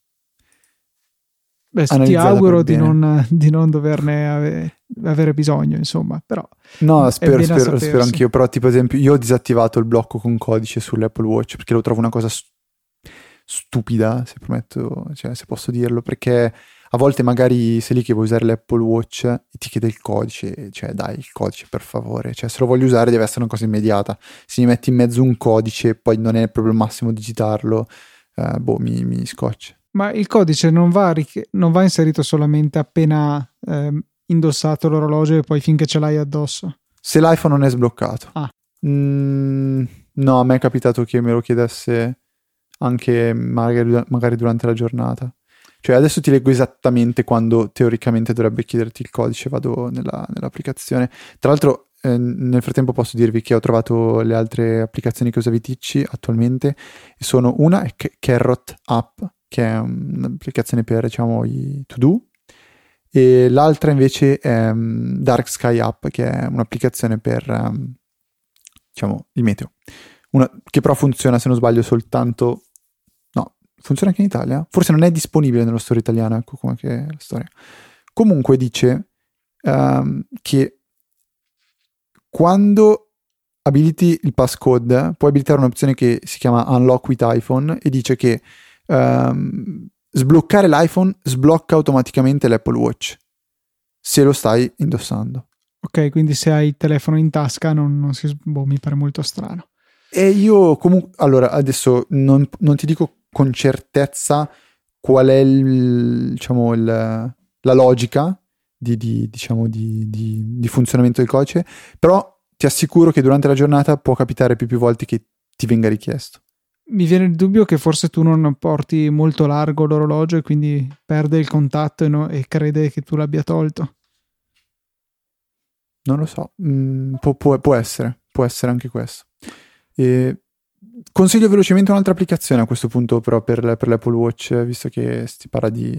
Beh, ti auguro di non, di non doverne ave, avere bisogno, insomma, però no, spero, spero, spero anch'io. Però tipo, ad esempio, io ho disattivato il blocco con codice sull'Apple Watch perché lo trovo una cosa stupida, se prometto, cioè, se posso dirlo, perché a volte magari sei lì che vuoi usare l'Apple Watch e ti chiede il codice, cioè dai il codice per favore, cioè se lo voglio usare deve essere una cosa immediata. Se mi metti in mezzo un codice poi non è proprio il massimo digitarlo, eh, boh, mi, mi scoccia. Ma il codice non va, rich- non va inserito solamente appena eh, indossato l'orologio e poi finché ce l'hai addosso? Se l'iPhone non è sbloccato. Ah. Mm, no, a me è capitato che me lo chiedesse anche magari, magari durante la giornata. Cioè adesso ti leggo esattamente quando teoricamente dovrebbe chiederti il codice, vado nella, nell'applicazione. Tra l'altro eh, nel frattempo posso dirvi che ho trovato le altre applicazioni che usa Viticci attualmente. Sono una è C- Carrot App, che è un'applicazione per, diciamo, i to-do, e l'altra invece è Dark Sky App, che è un'applicazione per, diciamo, il meteo. Una, che però funziona, se non sbaglio, soltanto... No, funziona anche in Italia? Forse non è disponibile nello store italiano, ecco come che è la storia. Comunque dice um, che quando... abiliti il passcode, puoi abilitare un'opzione che si chiama Unlock with iPhone, e dice che Um, sbloccare l'iPhone sblocca automaticamente l'Apple Watch se lo stai indossando. Ok, quindi se hai il telefono in tasca non, non si, boh, mi pare molto strano. E io comunque, allora adesso non, non ti dico con certezza qual è il, diciamo il, la logica di, di, diciamo di, di, di funzionamento del codice, però ti assicuro che durante la giornata può capitare più più volte che ti venga richiesto. Mi viene il dubbio che forse tu non porti molto largo l'orologio e quindi perde il contatto e, no, e crede che tu l'abbia tolto. Non lo so, mm, può, può, può essere, può essere anche questo. E consiglio velocemente un'altra applicazione a questo punto però per, per l'Apple Watch, visto che si parla di,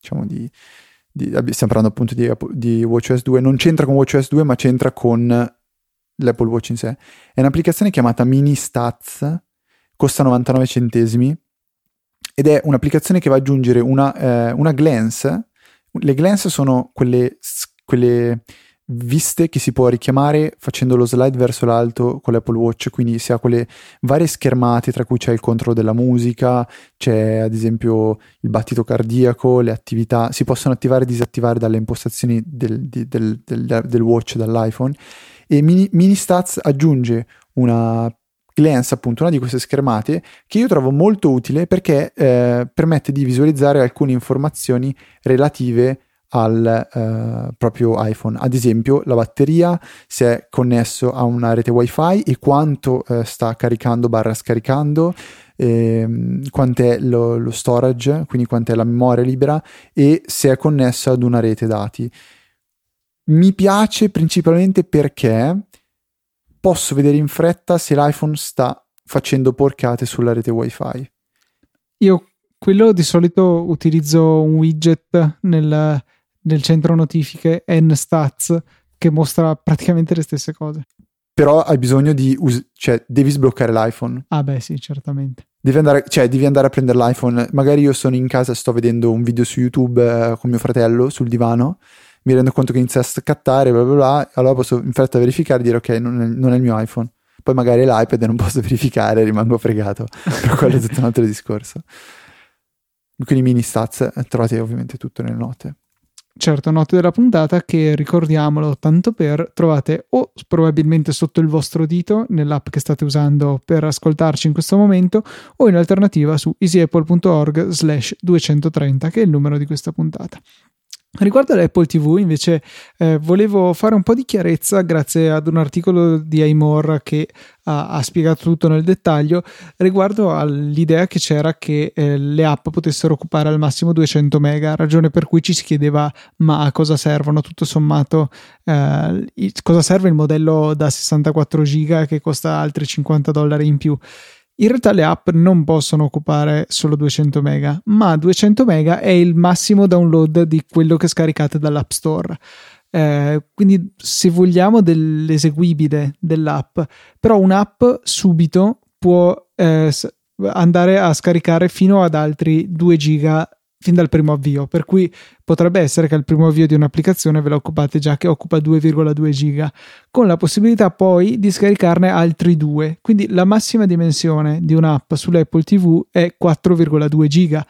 diciamo di, di stiamo parlando appunto di, di WatchOS due, non c'entra con WatchOS due ma c'entra con l'Apple Watch in sé. È un'applicazione chiamata Mini Stats, costa novantanove centesimi ed è un'applicazione che va ad aggiungere una, eh, una glance. Le glance sono quelle, quelle viste che si può richiamare facendo lo slide verso l'alto con l'Apple Watch, quindi si ha quelle varie schermate tra cui c'è il controllo della musica, c'è ad esempio il battito cardiaco, le attività, si possono attivare e disattivare dalle impostazioni del, del, del, del, del watch, dall'iPhone, e Mini, Mini Stats aggiunge una Glance, appunto, una di queste schermate che io trovo molto utile perché eh, permette di visualizzare alcune informazioni relative al eh, proprio iPhone, ad esempio la batteria, se è connesso a una rete wifi e quanto eh, sta caricando barra scaricando, ehm, quant'è lo, lo storage, quindi quant'è la memoria libera e se è connesso ad una rete dati. Mi piace principalmente perché posso vedere in fretta se l'iPhone sta facendo porcate sulla rete wifi. Io quello di solito utilizzo un widget nel nel centro notifiche M Stats che mostra praticamente le stesse cose. Però hai bisogno di us- cioè devi sbloccare l'iPhone. Ah beh sì, certamente. Devi andare, cioè devi andare a prendere l'iPhone. Magari io sono in casa e sto vedendo un video su YouTube eh, con mio fratello sul divano, mi rendo conto che inizia a scattare bla bla bla, allora posso in fretta verificare e dire ok, non è, non è il mio iPhone. Poi magari è l'iPad e non posso verificare, rimango fregato. Però quello è tutto un altro discorso. Quindi Mini Stats, trovate ovviamente tutto nelle note. Certo, note della puntata che, ricordiamolo tanto per, trovate o probabilmente sotto il vostro dito nell'app che state usando per ascoltarci in questo momento o in alternativa su easyapple punto org slash duecentotrenta, che è il numero di questa puntata. Riguardo all'Apple tivù invece eh, volevo fare un po' di chiarezza grazie ad un articolo di iMore che ha, ha spiegato tutto nel dettaglio riguardo all'idea che c'era che eh, le app potessero occupare al massimo duecento mega, ragione per cui ci si chiedeva ma a cosa servono tutto sommato, eh, cosa serve il modello da sessantaquattro giga che costa altri cinquanta dollari in più. In realtà le app non possono occupare solo duecento mega, ma duecento mega è il massimo download di quello che scaricate dall'App Store. Eh, quindi se vogliamo dell'eseguibile dell'app, però un'app subito può eh, andare a scaricare fino ad altri due giga fin dal primo avvio, per cui potrebbe essere che al primo avvio di un'applicazione ve la occupate già che occupa due virgola due giga, con la possibilità poi di scaricarne altri due. Quindi la massima dimensione di un'app sull'Apple tivù è quattro virgola due giga.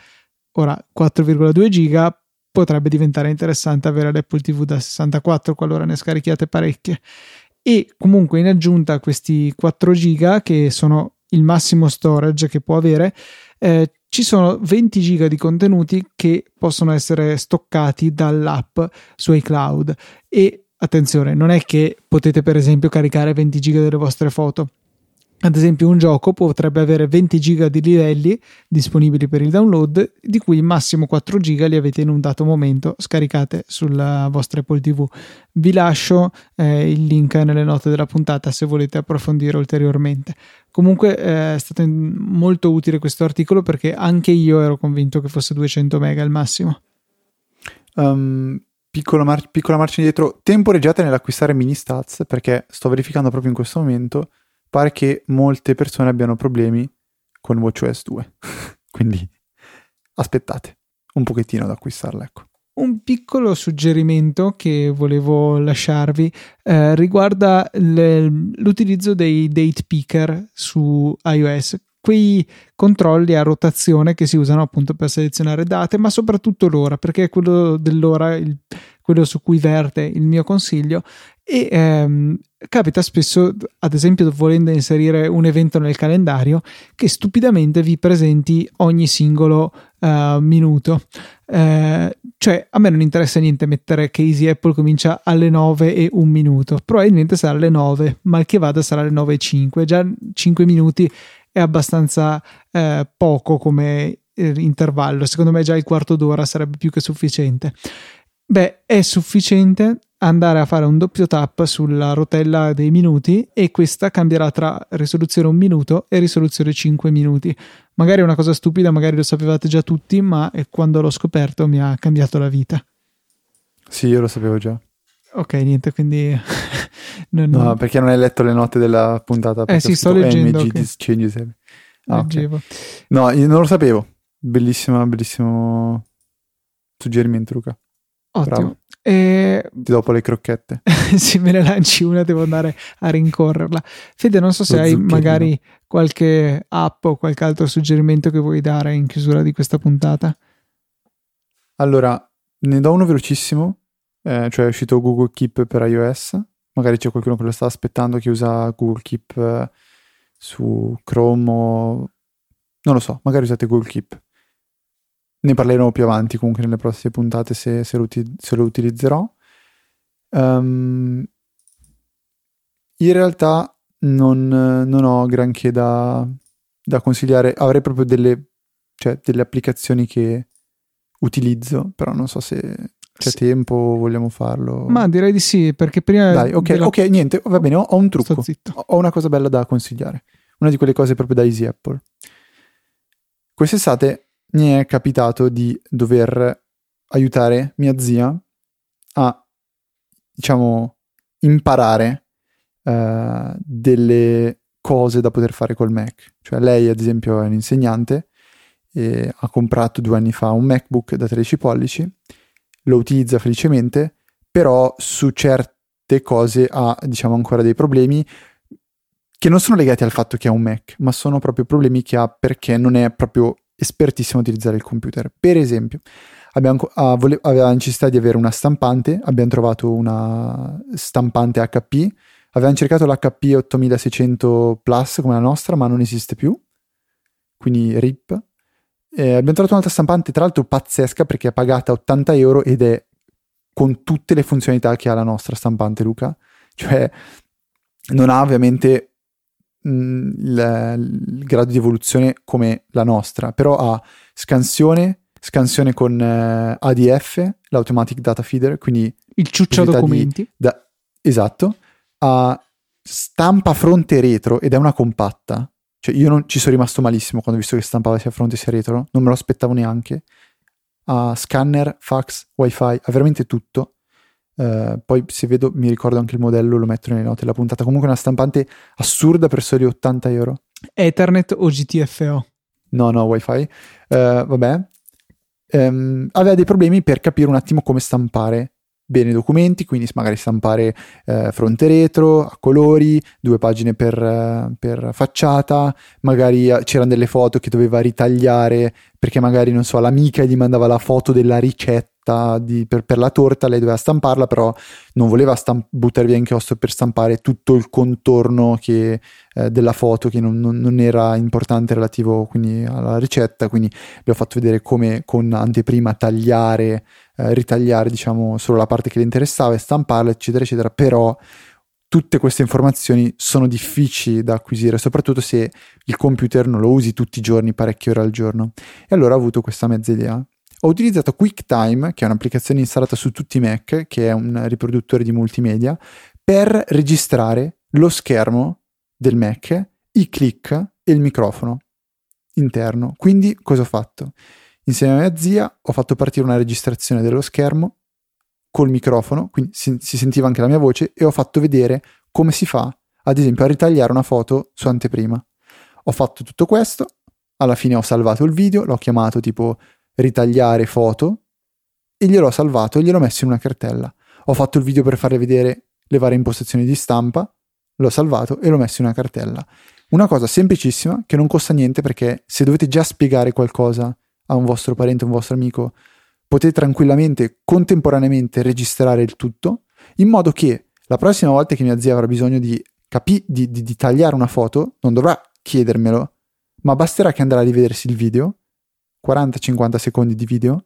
Ora quattro virgola due giga potrebbe diventare interessante avere l'Apple tivù da sessantaquattro qualora ne scarichiate parecchie, e comunque in aggiunta a questi quattro giga che sono il massimo storage che può avere, eh, ci sono venti giga di contenuti che possono essere stoccati dall'app su iCloud. E attenzione, non è che potete per esempio caricare venti giga delle vostre foto. Ad esempio un gioco potrebbe avere venti giga di livelli disponibili per il download, di cui massimo quattro giga li avete in un dato momento, scaricate sulla vostra Apple tivù. Vi lascio eh, il link nelle note della puntata se volete approfondire ulteriormente. Comunque eh, è stato molto utile questo articolo perché anche io ero convinto che fosse duecento mega al massimo. Um, piccola, mar- piccola marcia indietro, temporeggiate nell'acquistare Mini Stats perché sto verificando proprio in questo momento, pare che molte persone abbiano problemi con WatchOS due quindi aspettate un pochettino ad acquistarla, ecco. Un piccolo suggerimento che volevo lasciarvi eh, riguarda le, l'utilizzo dei date picker su iOS, quei controlli a rotazione che si usano appunto per selezionare date, ma soprattutto l'ora, perché è quello dell'ora il, quello su cui verte il mio consiglio. E ehm, capita spesso, ad esempio volendo inserire un evento nel calendario, che stupidamente vi presenti ogni singolo uh, minuto. Uh, cioè a me non interessa niente mettere che Easy Apple comincia alle nove e un minuto, probabilmente sarà alle nove, mal che vada sarà alle nove e cinque, già cinque minuti è abbastanza uh, poco come eh, intervallo. Secondo me già il quarto d'ora sarebbe più che sufficiente. Beh, è sufficiente andare a fare un doppio tap sulla rotella dei minuti e questa cambierà tra risoluzione un minuto e risoluzione cinque minuti. Magari è una cosa stupida, magari lo sapevate già tutti, ma quando l'ho scoperto mi ha cambiato la vita. Sì, io lo sapevo già. Ok, niente, quindi non, no, non... perché non hai letto le note della puntata? Eh sì, sto leggendo. Okay. Ah, okay. No, io non lo sapevo. Bellissima, bellissimo suggerimento, Luca. Ottimo. E... ti dopo le crocchette. Se me ne lanci una devo andare a rincorrerla. Fede, non so se lo hai zuccherino. Magari qualche app o qualche altro suggerimento che vuoi dare in chiusura di questa puntata. Allora, ne do uno velocissimo, eh, cioè è uscito Google Keep per iOS, magari c'è qualcuno che lo sta aspettando che usa Google Keep eh, su Chrome o... non lo so, magari usate Google Keep. Ne parleremo più avanti comunque nelle prossime puntate se, se, lo, se lo utilizzerò. Um, in realtà non, non ho granché da, da consigliare. Avrei proprio delle, cioè, delle applicazioni che utilizzo, però non so se... c'è sì. tempo, vogliamo farlo? Ma direi di sì, perché prima... Dai, ok, della... ok, niente, va bene, ho, ho un trucco. Sto zitto. Ho una cosa bella da consigliare. Una di quelle cose proprio da Easy Apple. Quest'estate mi è capitato di dover aiutare mia zia a, diciamo, imparare uh, delle cose da poter fare col Mac. Cioè lei, ad esempio, è un'insegnante e ha comprato due anni fa un MacBook da tredici pollici. Lo utilizza felicemente, però su certe cose ha, diciamo, ancora dei problemi che non sono legati al fatto che ha un Mac, ma sono proprio problemi che ha perché non è proprio espertissimo a utilizzare il computer. Per esempio, abbiamo, ah, vole- aveva necessità di avere una stampante, abbiamo trovato una stampante acca pi, avevamo cercato l'acca pi ottomilaseicento Plus come la nostra, ma non esiste più, quindi rip. Eh, abbiamo trovato un'altra stampante, tra l'altro pazzesca, perché è pagata ottanta euro ed è con tutte le funzionalità che ha la nostra stampante, Luca. Cioè non ha ovviamente mh, il, il grado di evoluzione come la nostra, però ha scansione, scansione con eh, A D F, l'Automatic Data Feeder, quindi il ciuccia documenti di, da, esatto, ha stampa fronte e retro ed è una compatta. Cioè io non ci sono rimasto malissimo quando ho visto che stampava sia fronte sia retro, non me lo aspettavo neanche. Ha scanner, fax, wifi, ha veramente tutto. Uh, poi se vedo mi ricordo anche il modello, lo metto nelle note della puntata. Comunque una stampante assurda per soli ottanta euro. Ethernet o G T F O? No, no, wifi. Uh, vabbè. Um, aveva dei problemi per capire un attimo come stampare bene i documenti, quindi magari stampare eh, fronte retro, a colori, due pagine per, per facciata, magari c'erano delle foto che doveva ritagliare perché magari, non so, l'amica gli mandava la foto della ricetta di, per, per la torta, lei doveva stamparla, però non voleva stamp- buttare via inchiostro per stampare tutto il contorno che, eh, della foto che non, non, non era importante relativo quindi alla ricetta, quindi le ho fatto vedere come con anteprima tagliare, ritagliare, diciamo, solo la parte che le interessava e stamparla, eccetera eccetera. Però tutte queste informazioni sono difficili da acquisire, soprattutto se il computer non lo usi tutti i giorni, parecchie ore al giorno. E allora ho avuto questa mezza idea. Ho utilizzato QuickTime, che è un'applicazione installata su tutti i Mac, che è un riproduttore di multimedia, per registrare lo schermo del Mac, i click e il microfono interno. Quindi cosa ho fatto? Insieme a mia zia ho fatto partire una registrazione dello schermo col microfono, quindi si, si sentiva anche la mia voce, e ho fatto vedere come si fa, ad esempio, a ritagliare una foto su anteprima. Ho fatto tutto questo, alla fine ho salvato il video, l'ho chiamato tipo ritagliare foto e gliel'ho salvato e gliel'ho messo in una cartella. Ho fatto il video per farle vedere le varie impostazioni di stampa, l'ho salvato e l'ho messo in una cartella. Una cosa semplicissima che non costa niente, perché se dovete già spiegare qualcosa a un vostro parente, un vostro amico, potete tranquillamente, contemporaneamente registrare il tutto, in modo che la prossima volta che mia zia avrà bisogno di, capi- di, di, di tagliare una foto, non dovrà chiedermelo, ma basterà che andrà a rivedersi il video, quaranta cinquanta secondi di video,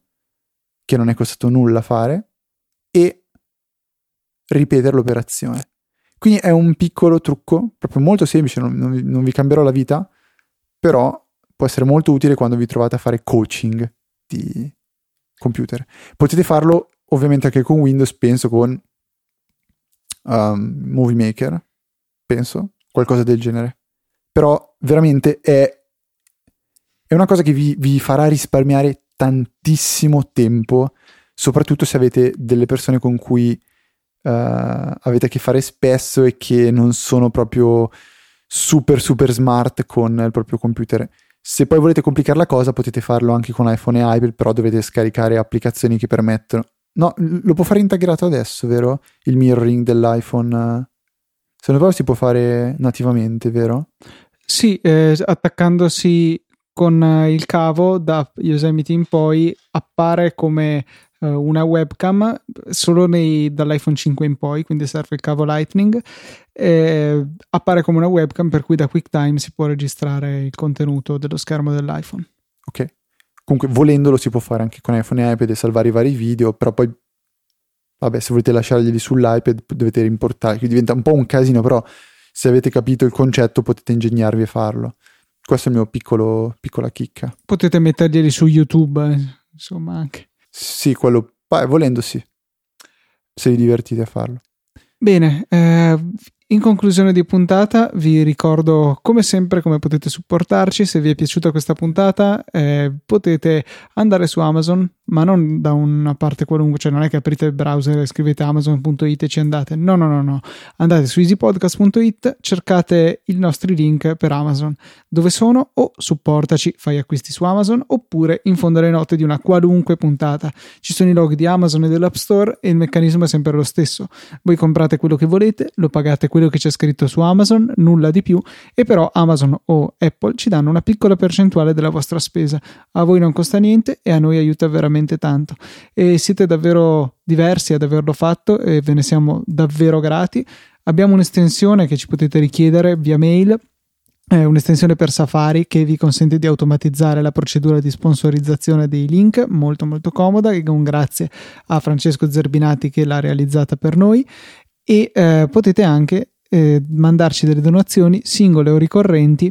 che non è costato nulla fare, e ripetere l'operazione. Quindi è un piccolo trucco, proprio molto semplice, non, non, non vi cambierò la vita, però può essere molto utile quando vi trovate a fare coaching di computer. Potete farlo ovviamente anche con Windows, penso con um, Movie Maker, penso, qualcosa del genere. Però veramente è, è una cosa che vi, vi farà risparmiare tantissimo tempo, soprattutto se avete delle persone con cui uh, avete a che fare spesso e che non sono proprio super super smart con il proprio computer. Se poi volete complicare la cosa, potete farlo anche con iPhone e iPad, però dovete scaricare applicazioni che permettono... No, lo può fare integrato adesso, vero? Il mirroring dell'iPhone. Se non si può fare nativamente, vero? Sì, eh, attaccandosi con il cavo da Yosemite in poi appare come una webcam solo nei, dall'iPhone cinque in poi, quindi serve il cavo Lightning, eh, appare come una webcam, per cui da QuickTime si può registrare il contenuto dello schermo dell'iPhone. Ok, comunque volendolo si può fare anche con iPhone e iPad e salvare i vari video, però poi vabbè, se volete lasciarglieli sull'iPad dovete importarli, quindi diventa un po' un casino, però se avete capito il concetto potete ingegnarvi e farlo. Questo è il mio piccolo piccola chicca. Potete metterglieli su YouTube, eh, insomma, anche. Sì, quello, eh, volendo sì, se vi divertite a farlo. Bene, eh, in conclusione di puntata vi ricordo come sempre come potete supportarci. Se vi è piaciuta questa puntata, eh, potete andare su Amazon, ma non da una parte qualunque, cioè non è che aprite il browser e scrivete amazon punto it e ci andate, no no no no, andate su easypodcast punto it, cercate i nostri link per Amazon, dove sono o supportaci, fai acquisti su Amazon, oppure in fondo alle note di una qualunque puntata ci sono i log di Amazon e dell'App Store e il meccanismo è sempre lo stesso. Voi comprate quello che volete, lo pagate quello che c'è scritto su Amazon, nulla di più, e però Amazon o Apple ci danno una piccola percentuale della vostra spesa. A voi non costa niente e a noi aiuta veramente tanto, e siete davvero diversi ad averlo fatto e ve ne siamo davvero grati. Abbiamo un'estensione che ci potete richiedere via mail, è un'estensione per Safari che vi consente di automatizzare la procedura di sponsorizzazione dei link, molto molto comoda, e un grazie a Francesco Zerbinati che l'ha realizzata per noi. E eh, potete anche eh, mandarci delle donazioni singole o ricorrenti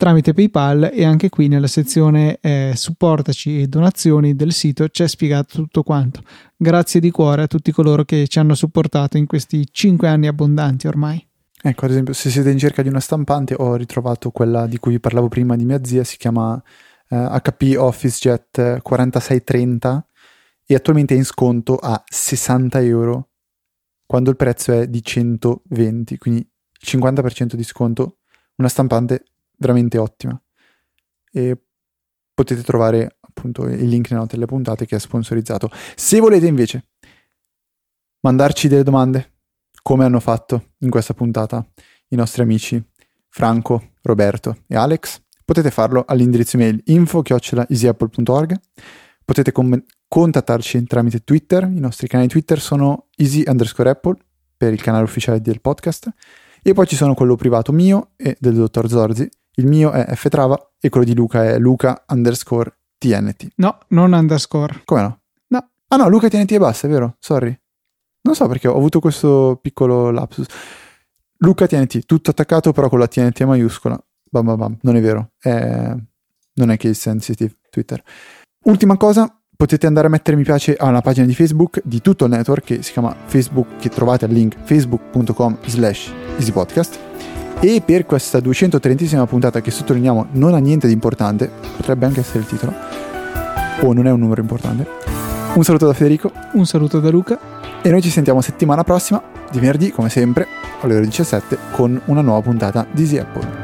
tramite PayPal, e anche qui nella sezione eh, supportaci e donazioni del sito c'è spiegato tutto quanto. Grazie di cuore a tutti coloro che ci hanno supportato in questi cinque anni abbondanti ormai. Ecco, ad esempio, se siete in cerca di una stampante, ho ritrovato quella di cui vi parlavo prima di mia zia, si chiama eh, acca pi OfficeJet quarantasei trenta e attualmente è in sconto a sessanta euro quando il prezzo è di centoventi, quindi cinquanta per cento di sconto, una stampante veramente ottima. E potete trovare appunto il link nelle note delle puntate che è sponsorizzato. Se volete invece mandarci delle domande, come hanno fatto in questa puntata i nostri amici Franco, Roberto e Alex, potete farlo all'indirizzo email info chiocciola easyapple punto org. Potete com- contattarci tramite Twitter, i nostri canali Twitter sono easy underscore apple per il canale ufficiale del podcast, e poi ci sono quello privato mio e del dottor Zorzi. Il mio è ftrava e quello di Luca è Luca underscore tnt. No, non underscore. Come no? No. Ah no, Luca tnt e basta, è vero? Sorry. Non so perché ho avuto questo piccolo lapsus. Luca tnt, tutto attaccato però con la tnt maiuscola. Bam bam bam, non è vero. È... Non è case sensitive Twitter. Ultima cosa, potete andare a mettere mi piace alla pagina di Facebook di tutto il network che si chiama Facebook, che trovate al link facebook punto com slash easypodcast. E per questa duecentotrentisima puntata, che sottolineiamo non ha niente di importante, potrebbe anche essere il titolo, o non è un numero importante, un saluto da Federico, un saluto da Luca, e noi ci sentiamo settimana prossima di venerdì come sempre alle ore diciassette con una nuova puntata di Easy Apple.